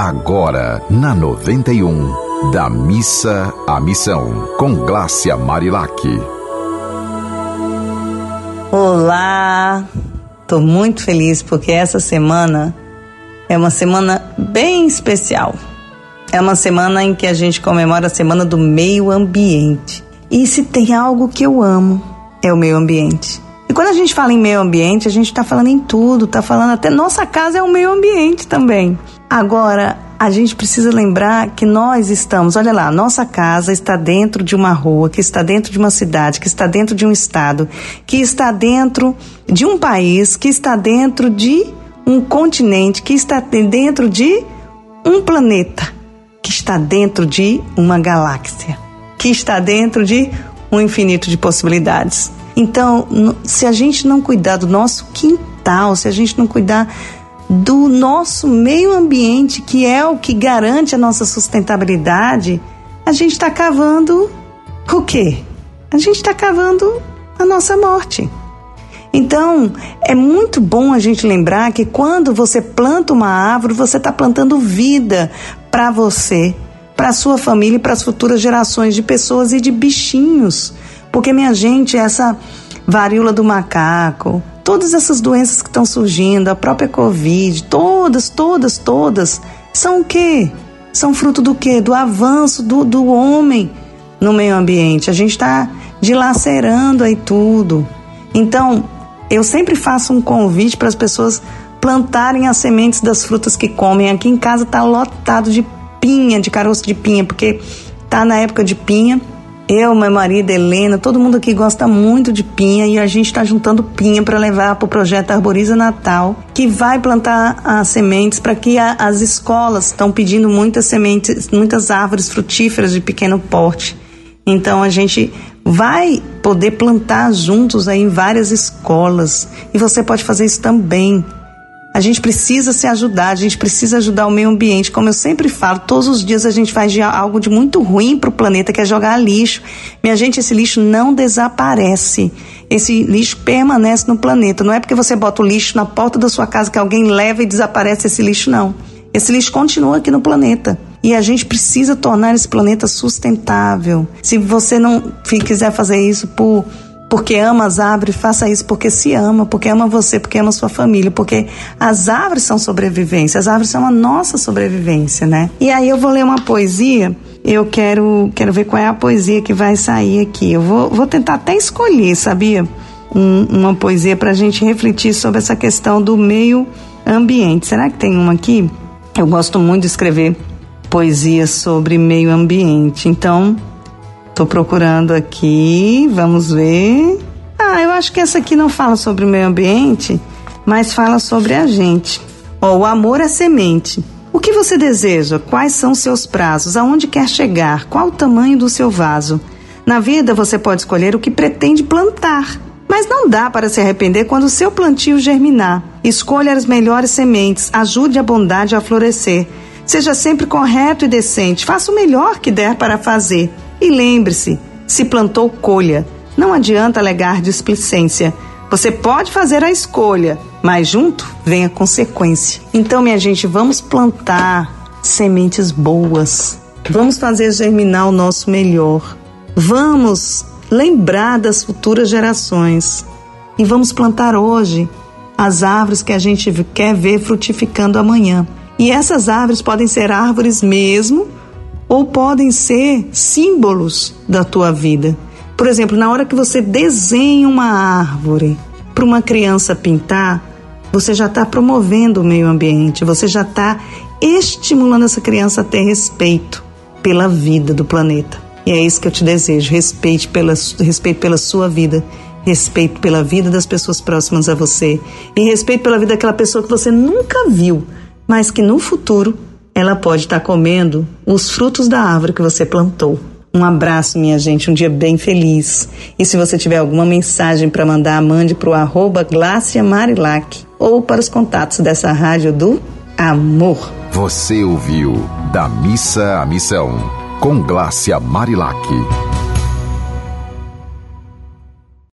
agora na 91, da Missa à Missão, com Glácia Marilac. Olá, estou muito feliz porque essa semana é uma semana bem especial. É uma semana em que a gente comemora a Semana do Meio Ambiente. E se tem algo que eu amo, é o meio ambiente. E quando a gente fala em meio ambiente, a gente está falando em tudo, está falando até nossa casa é um meio ambiente também. Agora, a gente precisa lembrar que nós estamos, olha lá, nossa casa está dentro de uma rua, que está dentro de uma cidade, que está dentro de um estado, que está dentro de um país, que está dentro de um continente, que está dentro de um planeta, que está dentro de uma galáxia, que está dentro de um infinito de possibilidades. Então, se a gente não cuidar do nosso quintal, se a gente não cuidar do nosso meio ambiente, que é o que garante a nossa sustentabilidade, a gente está cavando o quê? A gente está cavando a nossa morte. Então, é muito bom a gente lembrar que quando você planta uma árvore, você está plantando vida para você, para a sua família e para as futuras gerações de pessoas e de bichinhos. Porque, minha gente, essa varíola do macaco, todas essas doenças que estão surgindo, a própria Covid, todas, são o quê? São fruto do quê? Do avanço do homem no meio ambiente. A gente está dilacerando aí tudo. Então, eu sempre faço um convite para as pessoas plantarem as sementes das frutas que comem. Aqui em casa está lotado de pinha, de caroço de pinha, porque tá na época de pinha. Eu, meu marido, Helena, todo mundo aqui gosta muito de pinha e a gente está juntando pinha para levar para o projeto Arboriza Natal, que vai plantar as sementes para que as escolas estão pedindo muitas sementes, muitas árvores frutíferas de pequeno porte. Então a gente vai poder plantar juntos aí em várias escolas e você pode fazer isso também. A gente precisa se ajudar, a gente precisa ajudar o meio ambiente. Como eu sempre falo, todos os dias a gente faz algo de muito ruim para o planeta, que é jogar lixo. Minha gente, esse lixo não desaparece. Esse lixo permanece no planeta. Não é porque você bota o lixo na porta da sua casa que alguém leva e desaparece esse lixo, não. Esse lixo continua aqui no planeta. E a gente precisa tornar esse planeta sustentável. Se você não quiser fazer isso porque ama as árvores, faça isso porque se ama, porque ama você, porque ama sua família, porque as árvores são sobrevivência, as árvores são a nossa sobrevivência, né? E aí eu vou ler uma poesia, eu quero ver qual é a poesia que vai sair aqui. Eu vou tentar até escolher, sabia? Uma poesia pra gente refletir sobre essa questão do meio ambiente. Será que tem uma aqui? Eu gosto muito de escrever poesias sobre meio ambiente, então estou procurando aqui, vamos ver. Eu acho que essa aqui não fala sobre o meio ambiente, mas fala sobre a gente. O amor é semente. O que você deseja? Quais são seus prazos? Aonde quer chegar? Qual o tamanho do seu vaso? Na vida você pode escolher o que pretende plantar, mas não dá para se arrepender quando o seu plantio germinar. Escolha as melhores sementes, ajude a bondade a florescer. Seja sempre correto e decente, faça o melhor que der para fazer. E lembre-se, se plantou, colha. Não adianta alegar displicência. Você pode fazer a escolha, mas junto vem a consequência. Então, minha gente, vamos plantar sementes boas. Vamos fazer germinar o nosso melhor. Vamos lembrar das futuras gerações. E vamos plantar hoje as árvores que a gente quer ver frutificando amanhã. E essas árvores podem ser árvores mesmo, ou podem ser símbolos da tua vida. Por exemplo, na hora que você desenha uma árvore para uma criança pintar, você já está promovendo o meio ambiente, você já está estimulando essa criança a ter respeito pela vida do planeta. E é isso que eu te desejo, respeito pela sua vida, respeito pela vida das pessoas próximas a você e respeito pela vida daquela pessoa que você nunca viu, mas que no futuro ela pode estar comendo os frutos da árvore que você plantou. Um abraço, minha gente, um dia bem feliz. E se você tiver alguma mensagem para mandar, mande para o @GláciaMarilac ou para os contatos dessa rádio do amor. Você ouviu Da Missa à Missão, com Glácia Marilac.